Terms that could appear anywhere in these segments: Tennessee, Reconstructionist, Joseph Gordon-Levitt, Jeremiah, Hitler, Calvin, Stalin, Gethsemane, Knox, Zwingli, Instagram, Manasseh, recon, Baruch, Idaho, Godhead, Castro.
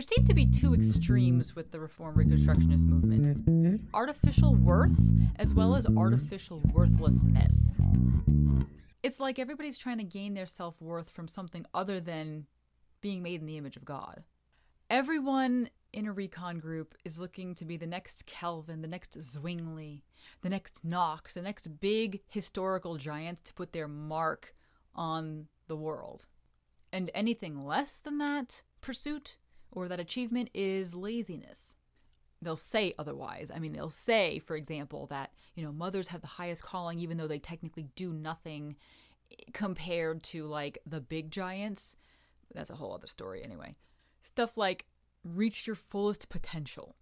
There seem to be two extremes with the Reformed Reconstructionist movement: artificial worth as well as artificial worthlessness. It's like everybody's trying to gain their self-worth from something other than being made in the image of God. Everyone in a recon group is looking to be the next Calvin, the next Zwingli, the next Knox, the next big historical giant to put their mark on the world. And anything less than that pursuit or that achievement is laziness. They'll say otherwise. I mean, they'll say, for example, that, you know, mothers have the highest calling even though they technically do nothing compared to, like, the big giants. That's a whole other story anyway. Stuff like reach your fullest potential,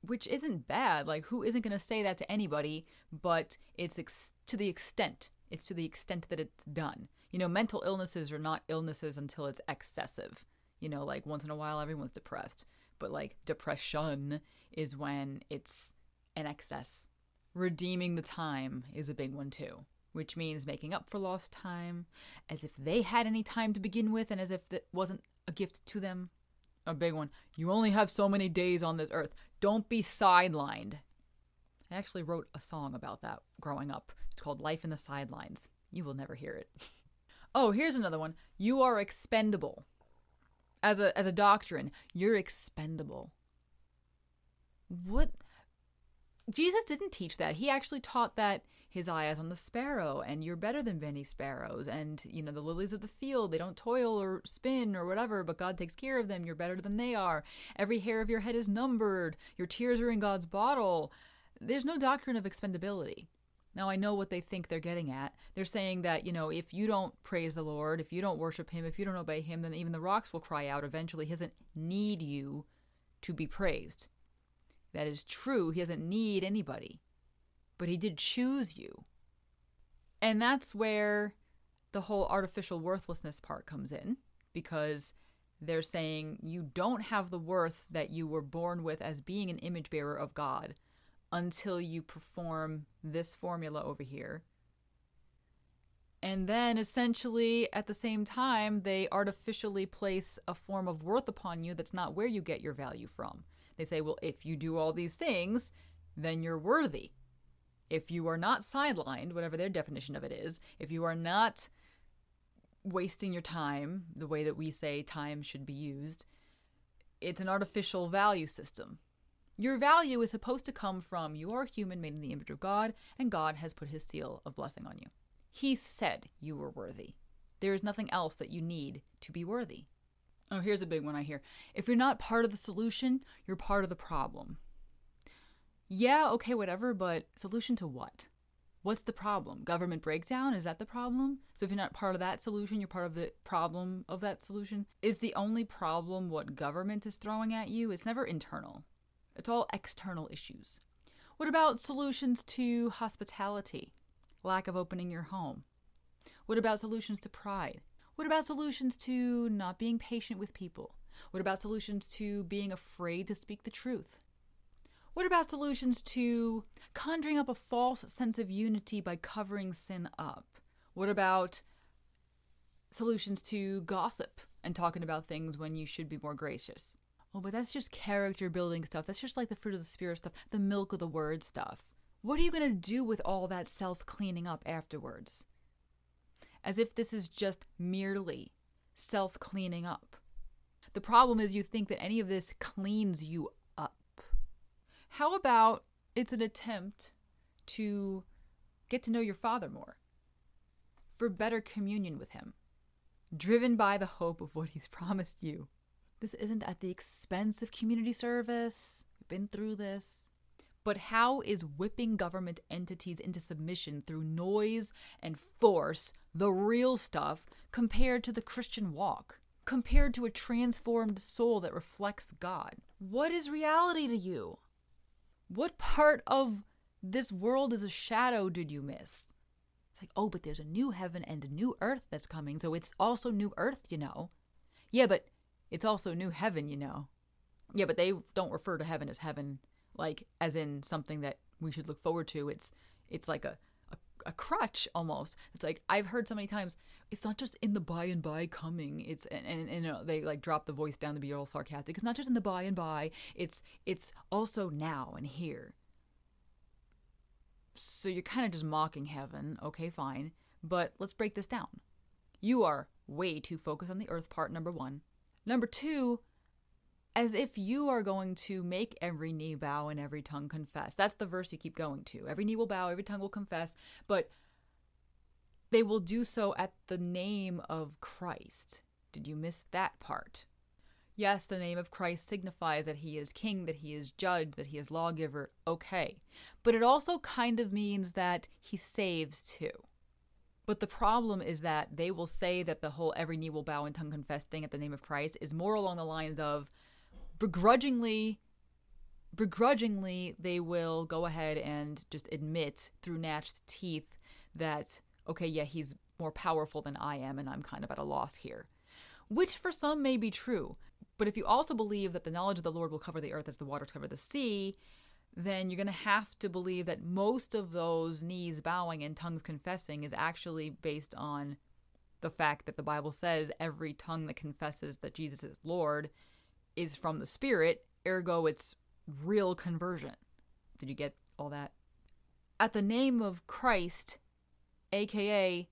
which isn't bad. Like, who isn't going to say that to anybody? But it's to the extent that it's done. You know, mental illnesses are not illnesses until it's excessive. You know, like, once in a while everyone's depressed, but, like, depression is when it's an excess. Redeeming the time is a big one too, which means making up for lost time, as if they had any time to begin with and as if it wasn't a gift to them. A big one. You only have so many days on this earth. Don't be sidelined. I actually wrote a song about that growing up. It's called Life in the Sidelines. You will never hear it. Oh, here's another one. You are expendable. As a doctrine, you're expendable. What? Jesus didn't teach that. He actually taught that his eye is on the sparrow, and you're better than many sparrows, and, you know, the lilies of the field, they don't toil or spin or whatever, but God takes care of them. You're better than they are. Every hair of your head is numbered. Your tears are in God's bottle. There's no doctrine of expendability. Now, I know what they think they're getting at. They're saying that, you know, if you don't praise the Lord, if you don't worship him, if you don't obey him, then even the rocks will cry out. Eventually, he doesn't need you to be praised. That is true. He doesn't need anybody. But he did choose you. And that's where the whole artificial worthlessness part comes in, because they're saying you don't have the worth that you were born with as being an image bearer of God until you perform this formula over here. And then essentially at the same time, they artificially place a form of worth upon you that's not where you get your value from. They say, well, if you do all these things, then you're worthy. If you are not sidelined, whatever their definition of it is, if you are not wasting your time the way that we say time should be used, it's an artificial value system. Your value is supposed to come from you are human made in the image of God, and God has put his seal of blessing on you. He said you were worthy. There is nothing else that you need to be worthy. Oh, here's a big one I hear. If you're not part of the solution, you're part of the problem. Yeah, okay, whatever, but solution to what? What's the problem? Government breakdown? Is that the problem? So if you're not part of that solution, you're part of the problem of that solution? Is the only problem what government is throwing at you? It's never internal. It's all external issues. What about solutions to hospitality? Lack of opening your home? What about solutions to pride? What about solutions to not being patient with people? What about solutions to being afraid to speak the truth? What about solutions to conjuring up a false sense of unity by covering sin up? What about solutions to gossip and talking about things when you should be more gracious? Oh, but that's just character building stuff. That's just like the fruit of the spirit stuff, the milk of the word stuff. What are you going to do with all that self-cleaning up afterwards? As if this is just merely self-cleaning up. The problem is you think that any of this cleans you up. How about it's an attempt to get to know your Father more, for better communion with him, driven by the hope of what he's promised you? This isn't at the expense of community service. We've been through this. But how is whipping government entities into submission through noise and force the real stuff compared to the Christian walk, compared to a transformed soul that reflects God? What is reality to you? What part of this world is a shadow did you miss? It's like, oh, but there's a new heaven and a new earth that's coming, so it's also new earth, you know. Yeah, but it's also new heaven, you know. Yeah, but they don't refer to heaven as heaven, like as in something that we should look forward to. It's like a a crutch almost. It's like, I've heard so many times, it's not just in the by and by coming. It's, and you know, they like drop the voice down to be all sarcastic. It's not just in the by and by. It's also now and here. So you're kind of just mocking heaven. Okay, fine. But let's break this down. You are way too focused on the earth part, number one. Number two, as if you are going to make every knee bow and every tongue confess. That's the verse you keep going to. Every knee will bow, every tongue will confess, but they will do so at the name of Christ. Did you miss that part? Yes, the name of Christ signifies that he is king, that he is judge, that he is lawgiver. Okay. But it also kind of means that he saves too. But the problem is that they will say that the whole every knee will bow and tongue confess thing at the name of Christ is more along the lines of, begrudgingly, they will go ahead and just admit through gnashed teeth that, okay, yeah, he's more powerful than I am, and I'm kind of at a loss here. Which for some may be true, but if you also believe that the knowledge of the Lord will cover the earth as the waters cover the sea, then you're going to have to believe that most of those knees bowing and tongues confessing is actually based on the fact that the Bible says every tongue that confesses that Jesus is Lord is from the Spirit, ergo it's real conversion. Did you get all that? At the name of Christ, aka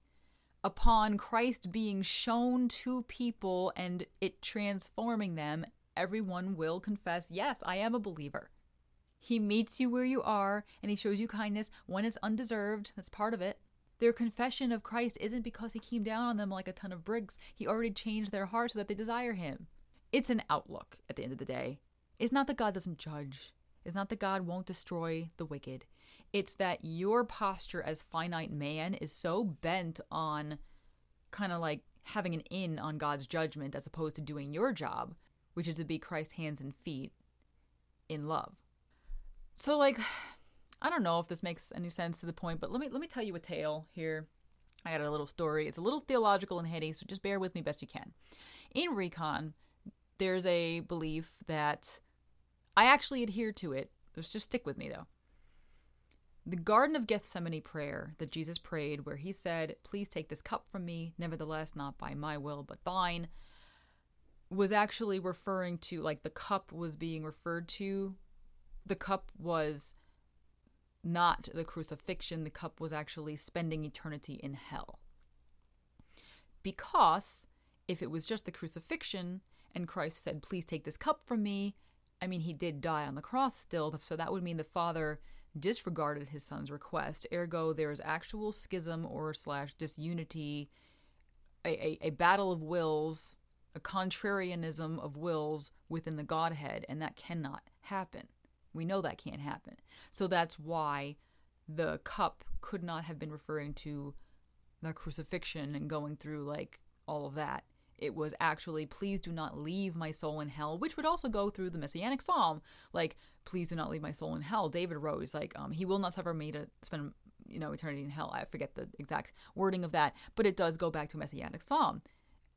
upon Christ being shown to people and it transforming them, everyone will confess, yes, I am a believer. He meets you where you are and he shows you kindness when it's undeserved. That's part of it. Their confession of Christ isn't because he came down on them like a ton of bricks. He already changed their heart so that they desire him. It's an outlook at the end of the day. It's not that God doesn't judge. It's not that God won't destroy the wicked. It's that your posture as finite man is so bent on kind of like having an in on God's judgment as opposed to doing your job, which is to be Christ's hands and feet in love. So like, I don't know if this makes any sense to the point, but let me tell you a tale here. I got a little story. It's a little theological and heady, so just bear with me best you can. In Recon, there's a belief that I actually adhere to it. Let's just stick with me, though. The Garden of Gethsemane prayer that Jesus prayed where he said, please take this cup from me, nevertheless, not by my will, but thine, was actually referring to, like, the cup was being referred to. The cup was not the crucifixion. The cup was actually spending eternity in hell. Because if it was just the crucifixion, and Christ said, please take this cup from me. I mean, he did die on the cross still. So that would mean the Father disregarded his Son's request. Ergo, there is actual schism or disunity, a battle of wills, a contrarianism of wills within the Godhead. And that cannot happen. We know that can't happen. So that's why the cup could not have been referring to the crucifixion and going through like all of that. It was actually, please do not leave my soul in hell, which would also go through the Messianic Psalm. Like, please do not leave my soul in hell. David wrote, he's like, he will not suffer me to spend, eternity in hell. I forget the exact wording of that, but it does go back to Messianic Psalm.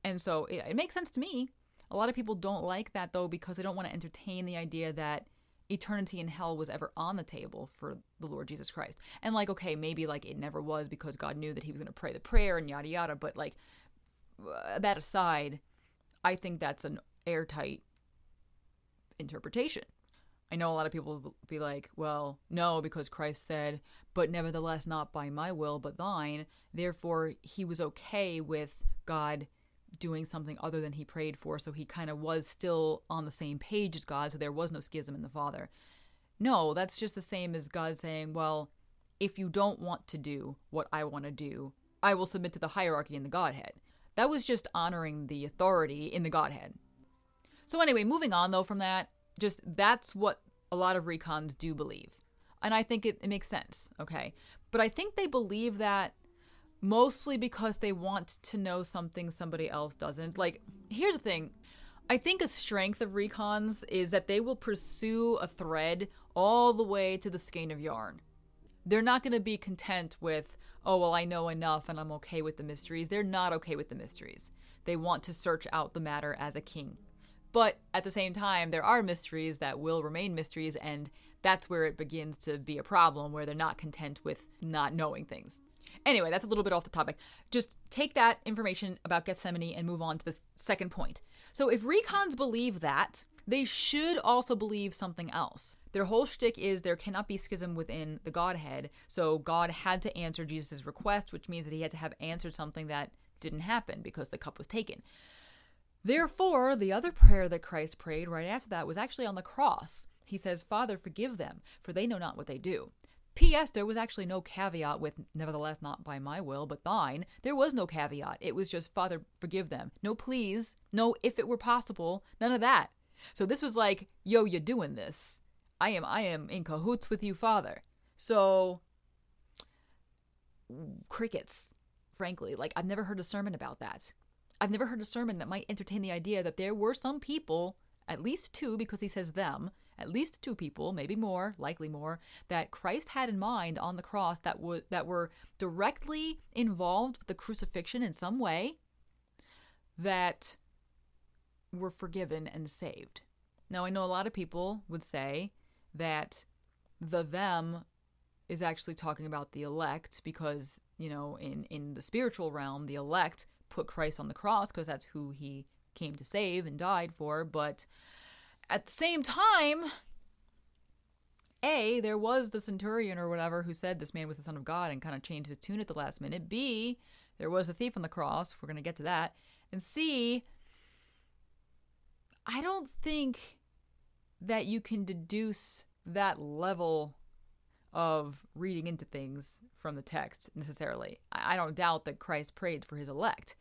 And so it makes sense to me. A lot of people don't like that, though, because they don't want to entertain the idea that eternity in hell was ever on the table for the Lord Jesus Christ. And like, okay, maybe like it never was because God knew that he was going to pray the prayer and yada, yada, but like, that aside, I think that's an airtight interpretation. I know a lot of people will be like, well, no, because Christ said, but nevertheless, not by my will, but thine. Therefore, he was okay with God doing something other than he prayed for. So he kind of was still on the same page as God. So there was no schism in the Father. No, that's just the same as God saying, well, if you don't want to do what I want to do, I will submit to the hierarchy in the Godhead. That was just honoring the authority in the Godhead. So anyway, moving on though from that, just that's what a lot of Recons do believe. And I think it makes sense, okay? But I think they believe that mostly because they want to know something somebody else doesn't. Like, here's the thing. I think a strength of Recons is that they will pursue a thread all the way to the skein of yarn. They're not going to be content with, oh, well, I know enough and I'm okay with the mysteries. They're not okay with the mysteries. They want to search out the matter as a king. But at the same time, there are mysteries that will remain mysteries, and that's where it begins to be a problem, where they're not content with not knowing things. Anyway, that's a little bit off the topic. Just take that information about Gethsemane and move on to this second point. So if recons believe that, they should also believe something else. Their whole shtick is there cannot be schism within the Godhead, so God had to answer Jesus' request, which means that he had to have answered something that didn't happen because the cup was taken. Therefore, the other prayer that Christ prayed right after that was actually on the cross. He says, "Father, forgive them, for they know not what they do." P.S. There was actually no caveat with, "Nevertheless, not by my will, but thine." There was no caveat. It was just, "Father, forgive them." No please. No, if it were possible. None of that. So this was like, yo, you're doing this. I am in cahoots with you, Father. So, crickets, frankly. Like, I've never heard a sermon about that. I've never heard a sermon that might entertain the idea that there were some people, at least two, because he says them, at least two people, maybe more, likely more, that Christ had in mind on the cross that were directly involved with the crucifixion in some way, that were forgiven and saved. Now, I know a lot of people would say that the them is actually talking about the elect because, you know, in the spiritual realm, the elect put Christ on the cross because that's who he came to save and died for. But at the same time, A, there was the centurion or whatever who said this man was the Son of God and kind of changed his tune at the last minute. B, there was a thief on the cross. We're going to get to that. And C, I don't think that you can deduce that level of reading into things from the text necessarily. I don't doubt that Christ prayed for his elect,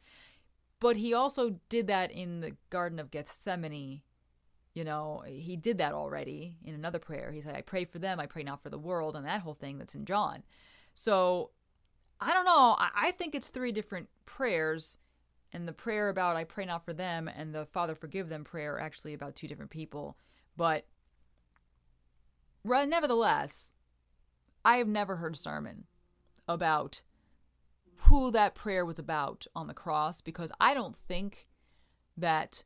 but he also did that in the Garden of Gethsemane. You know, he did that already in another prayer. He said, "I pray for them, I pray not for the world," and that whole thing that's in John. So I don't know. I think it's three different prayers, and the prayer about "I pray not for them" and the "Father, forgive them" prayer are actually about two different people. But nevertheless, I have never heard a sermon about who that prayer was about on the cross, because I don't think that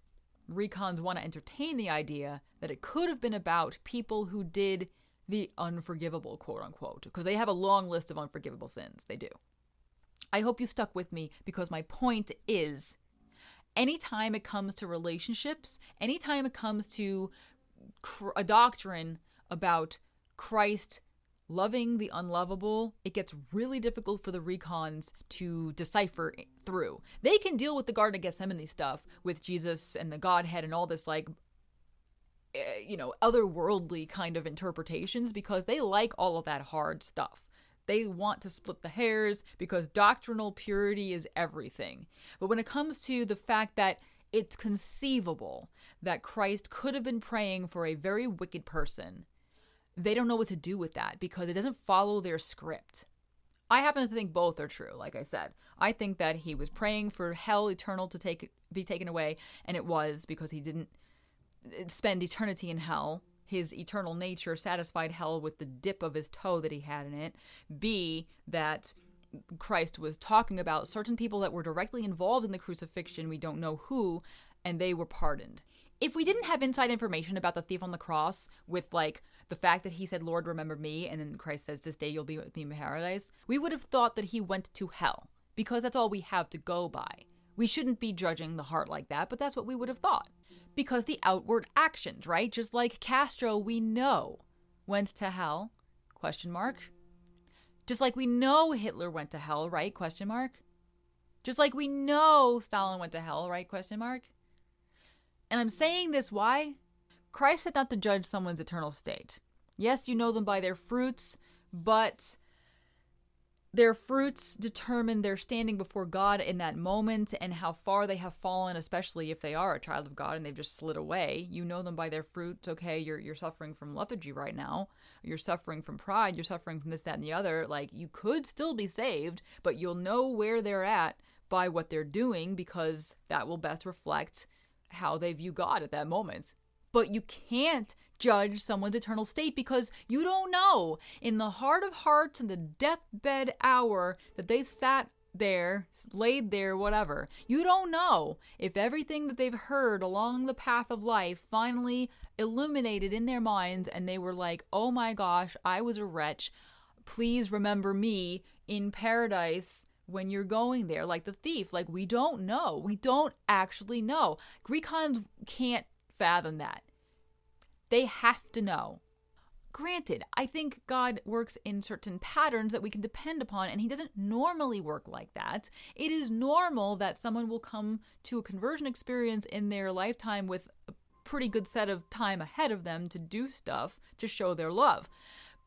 recons want to entertain the idea that it could have been about people who did the unforgivable, quote unquote, because they have a long list of unforgivable sins. They do. I hope you stuck with me, because my point is, anytime it comes to relationships, anytime it comes to a doctrine about Christ loving the unlovable, it gets really difficult for the recons to decipher through. They can deal with the Garden of Gethsemane stuff with Jesus and the Godhead and all this, like, you know, otherworldly kind of interpretations, because they like all of that hard stuff. They want to split the hairs because doctrinal purity is everything. But when it comes to the fact that it's conceivable that Christ could have been praying for a very wicked person, they don't know what to do with that because it doesn't follow their script. I happen to think both are true, like I said. I think that he was praying for hell eternal to be taken away, and it was, because he didn't spend eternity in hell. His eternal nature satisfied hell with the dip of his toe that he had in it. B, that Christ was talking about certain people that were directly involved in the crucifixion, we don't know who, and they were pardoned. If we didn't have inside information about the thief on the cross with, like, the fact that he said, "Lord, remember me," and then Christ says, "This day you'll be with me in paradise," we would have thought that he went to hell, because that's all we have to go by. We shouldn't be judging the heart like that, but that's what we would have thought. Because the outward actions, right? Just like Castro, we know, went to hell, question mark. Just like we know Hitler went to hell, right? Question mark. Just like we know Stalin went to hell, right? Question mark. And I'm saying this, why? Christ said not to judge someone's eternal state. Yes, you know them by their fruits, but their fruits determine their standing before God in that moment and how far they have fallen, especially if they are a child of God and they've just slid away. You know them by their fruits. Okay, you're suffering from lethargy right now. You're suffering from pride. You're suffering from this, that, and the other. Like, you could still be saved, but you'll know where they're at by what they're doing, because that will best reflect how they view God at that moment. But you can't judge someone's eternal state, because you don't know in the heart of hearts and the deathbed hour that they sat there, laid there, whatever. You don't know if everything that they've heard along the path of life finally illuminated in their minds and they were like, "Oh my gosh, I was a wretch. please remember me in paradise when you're going there, like the thief. Like, we don't know. We don't actually know. Grecons can't fathom that. They have to know. Granted, I think God works in certain patterns that we can depend upon, and he doesn't normally work like that. It is normal that someone will come to a conversion experience in their lifetime with a pretty good set of time ahead of them to do stuff to show their love.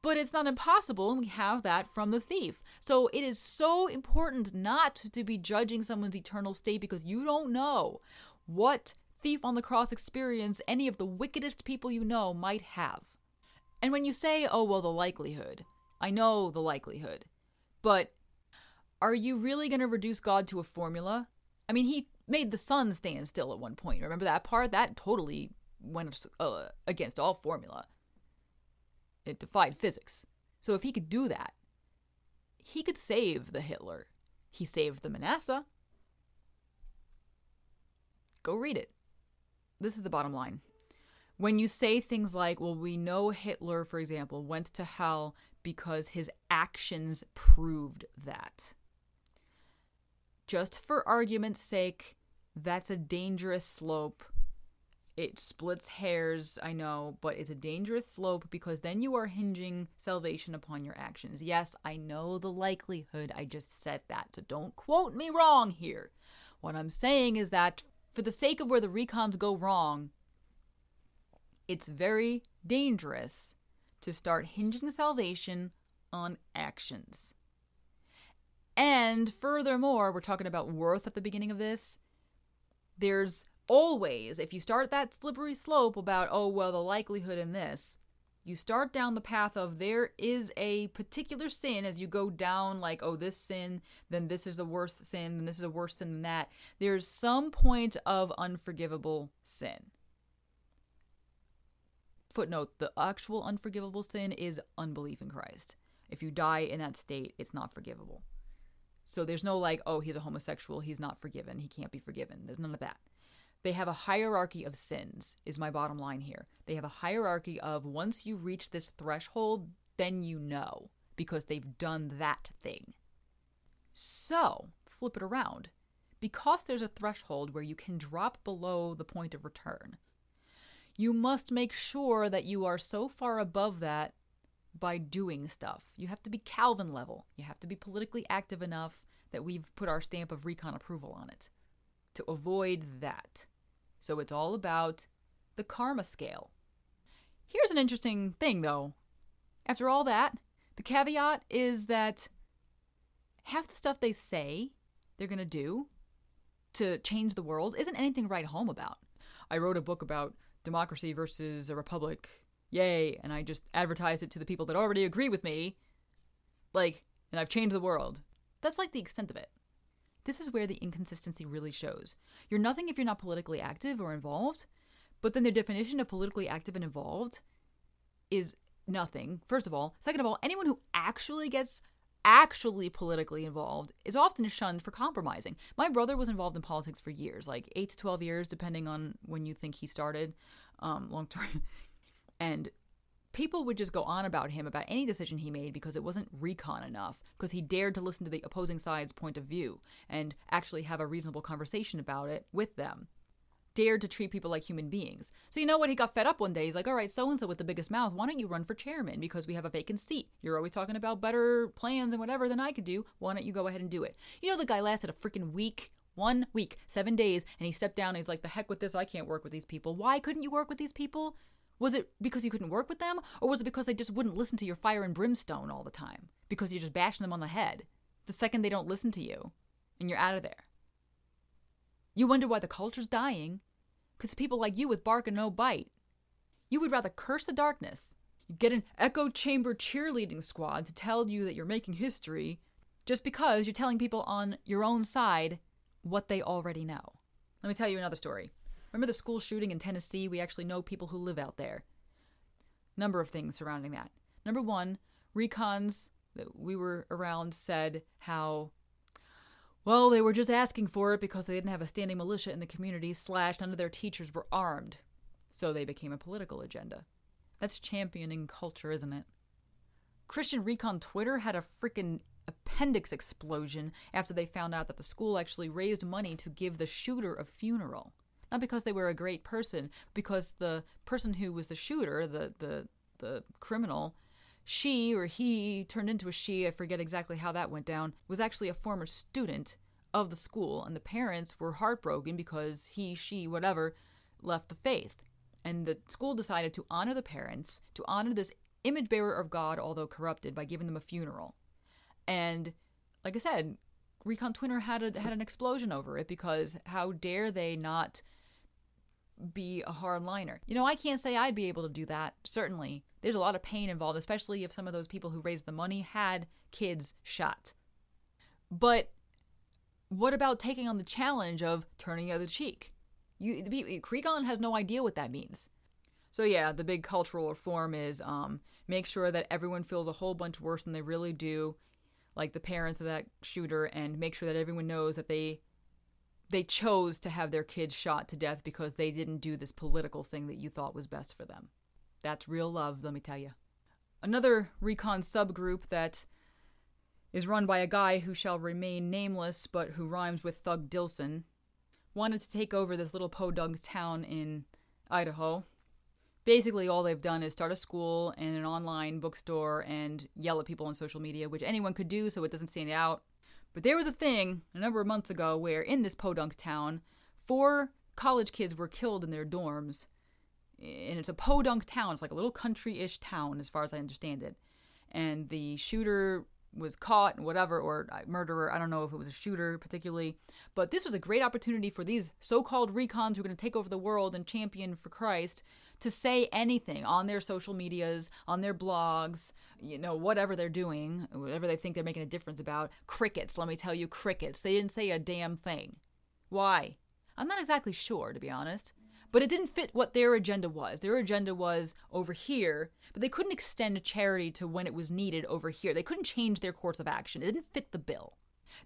But it's not impossible, and we have that from the thief. So it is so important not to be judging someone's eternal state, because you don't know what thief on the cross experience any of the wickedest people you know might have. And when you say, oh, well, the likelihood, I know the likelihood, but are you really going to reduce God to a formula? I mean, he made the sun stand still at one point. Remember that part? That totally went against all formula. It defied physics. So if he could do that, he could save the Hitler. He saved the Manasseh. Go read it. This is the bottom line. When you say things like, well, we know Hitler, for example, went to hell because his actions proved that. Just for argument's sake, that's a dangerous slope. It splits hairs, I know, but it's a dangerous slope because then you are hinging salvation upon your actions. Yes, I know the likelihood. I just said that, so don't quote me wrong here. What I'm saying is that for the sake of where the recons go wrong, it's very dangerous to start hinging salvation on actions. And furthermore, we're talking about worth at the beginning of this. There's always, if you start that slippery slope about, oh, well, the likelihood in this, you start down the path of there is a particular sin as you go down, like, oh, this sin, then this is the worst sin, then this is a worse sin than that. There's some point of unforgivable sin. Footnote, the actual unforgivable sin is unbelief in Christ. If you die in that state, it's not forgivable. So there's no like, oh, he's a homosexual, he's not forgiven, he can't be forgiven. There's none of that. They have a hierarchy of sins, is my bottom line here. They have a hierarchy of once you reach this threshold, then you know, because they've done that thing. So, flip it around. Because there's a threshold where you can drop below the point of return, you must make sure that you are so far above that by doing stuff. You have to be Calvin level. You have to be politically active enough that we've put our stamp of recon approval on it to avoid that. So it's all about the karma scale. Here's an interesting thing, though. After all that, the caveat is that half the stuff they say they're going to do to change the world isn't anything right home about. I wrote a book about democracy versus a republic, yay, and I just advertise it to the people that already agree with me, like, and I've changed the world. That's like the extent of it. This is where the inconsistency really shows. You're nothing if you're not politically active or involved, but then their definition of politically active and involved is nothing, first of all. Second of all, anyone who actually gets actually politically involved is often shunned for compromising. My brother was involved in politics for years, like 8 to 12 years, depending on when you think he started, long term. And people would just go on about him, about any decision he made, because it wasn't recon enough, because he dared to listen to the opposing side's point of view and actually have a reasonable conversation about it with them. Dared to treat people like human beings. So you know what? He got fed up one day. He's like, all right, so-and-so with the biggest mouth, why don't you run for chairman? Because we have a vacant seat. You're always talking about better plans and whatever than I could do. Why don't you go ahead and do it? You know, the guy lasted a freaking week. 1 week, 7 days, and he stepped down and he's like, the heck with this. I can't work with these people. Why couldn't you work with these people? Was it because you couldn't work with them? Or was it because they just wouldn't listen to your fire and brimstone all the time? Because you're just bashing them on the head the second they don't listen to you, and you're out of there. You wonder why the culture's dying, because people like you with bark and no bite. You would rather curse the darkness. You get an echo chamber cheerleading squad to tell you that you're making history just because you're telling people on your own side what they already know. Let me tell you another story. Remember the school shooting in Tennessee? We actually know people who live out there. Number of things surrounding that. Number one, recons that we were around said how, well, they were just asking for it because they didn't have a standing militia in the community, / none of their teachers were armed. So they became a political agenda. That's championing culture, isn't it? Christian Recon Twitter had a freaking appendix explosion after they found out that the school actually raised money to give the shooter a funeral. Not because they were a great person, because the person who was the shooter, the criminal, she or he turned into a she, I forget exactly how that went down, was actually a former student of the school, and the parents were heartbroken because he, she, whatever, left the faith. And the school decided to honor the parents, to honor this image bearer of God, although corrupted, by giving them a funeral. And like I said, Recon Twitter had an explosion over it, because how dare they not be a hardliner. You know, I can't say I'd be able to do that. Certainly, there's a lot of pain involved, especially if some of those people who raised the money had kids shot. But what about taking on the challenge of turning the other cheek? Recon has no idea what that means. So yeah, the big cultural reform is make sure that everyone feels a whole bunch worse than they really do, like the parents of that shooter, and make sure that everyone knows that they chose to have their kids shot to death because they didn't do this political thing that you thought was best for them. That's real love, let me tell you. Another Recon subgroup that is run by a guy who shall remain nameless, but who rhymes with Thug Dilson, wanted to take over this little podunk town in Idaho. Basically, all they've done is start a school and an online bookstore and yell at people on social media, which anyone could do so it doesn't stand out. But there was a thing a number of months ago where, in this podunk town, 4 college kids were killed in their dorms. And it's a podunk town. It's like a little country-ish town, as far as I understand it. And the shooter was caught and whatever, or murderer. I don't know if it was a shooter particularly. But this was a great opportunity for these so-called recons who are going to take over the world and champion for Christ to say anything on their social medias, on their blogs, you know, whatever they're doing, whatever they think they're making a difference about. Crickets, let me tell you, crickets. They didn't say a damn thing. Why? I'm not exactly sure, to be honest. But it didn't fit what their agenda was. Their agenda was over here, but they couldn't extend charity to when it was needed over here. They couldn't change their course of action. It didn't fit the bill.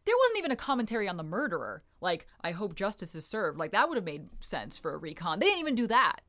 There wasn't even a commentary on the murderer. Like, I hope justice is served. Like, that would have made sense for a recon. They didn't even do that.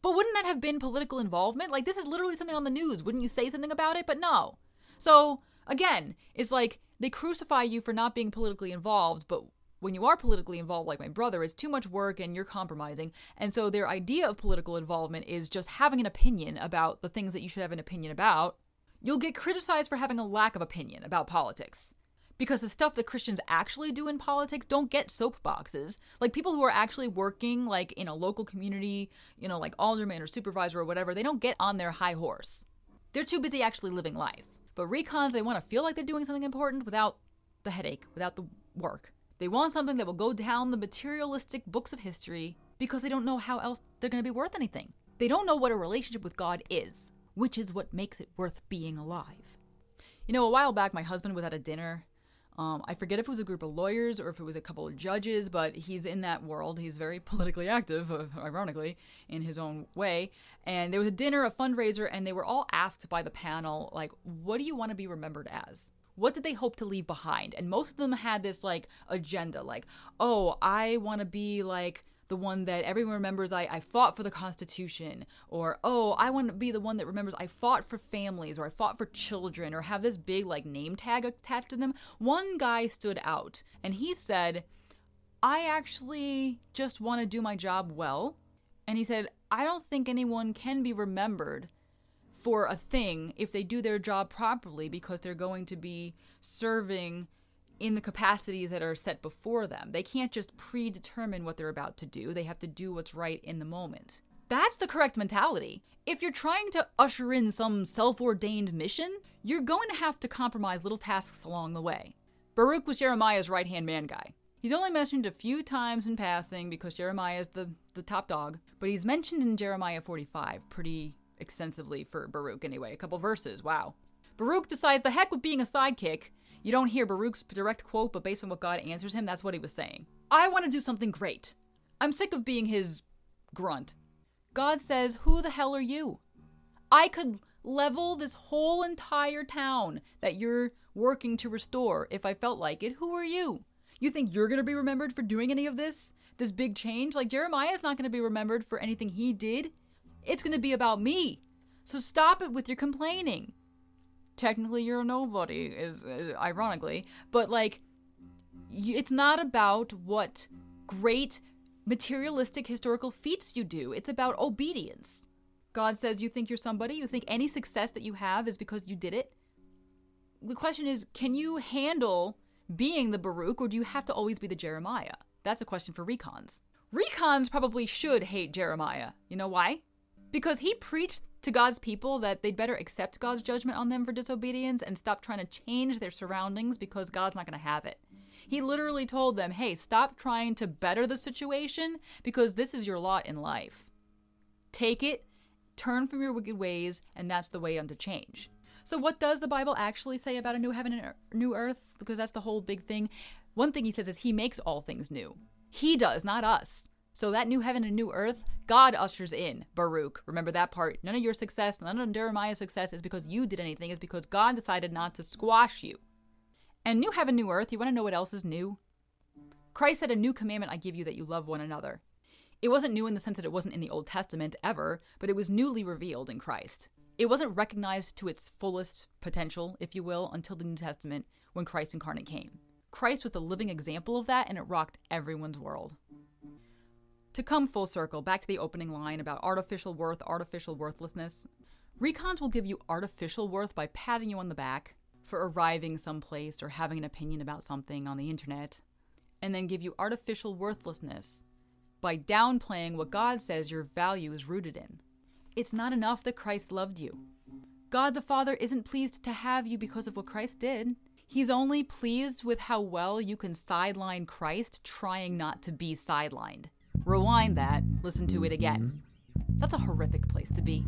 But wouldn't that have been political involvement? Like, this is literally something on the news. Wouldn't you say something about it? But no. So, again, it's like they crucify you for not being politically involved, but when you are politically involved, like my brother, it's too much work and you're compromising. And so their idea of political involvement is just having an opinion about the things that you should have an opinion about. You'll get criticized for having a lack of opinion about politics, because the stuff that Christians actually do in politics don't get soapboxes. Like, people who are actually working, like, in a local community, you know, like alderman or supervisor or whatever, they don't get on their high horse. They're too busy actually living life. But recons, they want to feel like they're doing something important without the headache, without the work. They want something that will go down the materialistic books of history because they don't know how else they're going to be worth anything. They don't know what a relationship with God is, which is what makes it worth being alive. You know, a while back, my husband was at a dinner. I forget if it was a group of lawyers or if it was a couple of judges, but he's in that world. He's very politically active, ironically, in his own way. And there was a dinner, a fundraiser, and they were all asked by the panel, like, what do you want to be remembered as? What did they hope to leave behind? And most of them had this, like, agenda, like, oh, I want to be, like, the one that everyone remembers I fought for the Constitution, or, oh, I want to be the one that remembers I fought for families, or I fought for children, or have this big, like, name tag attached to them. One guy stood out, and he said, I actually just want to do my job well. And he said, I don't think anyone can be remembered for a thing if they do their job properly, because they're going to be serving in the capacities that are set before them. They can't just predetermine what they're about to do. They have to do what's right in the moment. That's the correct mentality. If you're trying to usher in some self-ordained mission, you're going to have to compromise little tasks along the way. Baruch was Jeremiah's right-hand man guy. He's only mentioned a few times in passing because Jeremiah is the top dog, but he's mentioned in Jeremiah 45 pretty extensively for Baruch anyway. A couple verses, wow. Baruch decides the heck with being a sidekick. You don't hear Baruch's direct quote, but based on what God answers him, that's what he was saying. I want to do something great. I'm sick of being his grunt. God says, who the hell are you? I could level this whole entire town that you're working to restore if I felt like it. Who are you? You think you're going to be remembered for doing any of this? This big change? Like, Jeremiah's not going to be remembered for anything he did. It's going to be about me. So stop it with your complaining. technically you're nobody, is ironically, but like, it's not about what great materialistic historical feats you do. It's about obedience. God says you think you're somebody. You think any success that you have is because you did it. The question is, can you handle being the Baruch, or do you have to always be the Jeremiah? That's a question for recons. Recons probably should hate Jeremiah. You know why? Because he preached to God's people that they'd better accept God's judgment on them for disobedience and stop trying to change their surroundings because God's not going to have it. He literally told them, hey, stop trying to better the situation because this is your lot in life. Take it, turn from your wicked ways, and that's the way unto change. So what does the Bible actually say about a new heaven and a new earth? Because that's the whole big thing. One thing he says is he makes all things new. He does, not us. So that new heaven and new earth, God ushers in, Baruch. Remember that part. None of your success, none of Jeremiah's success is because you did anything. It's because God decided not to squash you. And new heaven, new earth, you want to know what else is new? Christ said, a new commandment I give you, that you love one another. It wasn't new in the sense that it wasn't in the Old Testament ever, but it was newly revealed in Christ. It wasn't recognized to its fullest potential, if you will, until the New Testament when Christ incarnate came. Christ was the living example of that, and it rocked everyone's world. To come full circle, back to the opening line about artificial worth, artificial worthlessness, recons will give you artificial worth by patting you on the back for arriving someplace or having an opinion about something on the internet, and then give you artificial worthlessness by downplaying what God says your value is rooted in. It's not enough that Christ loved you. God the Father isn't pleased to have you because of what Christ did. He's only pleased with how well you can sideline Christ trying not to be sidelined. Rewind that, listen to it again. That's a horrific place to be.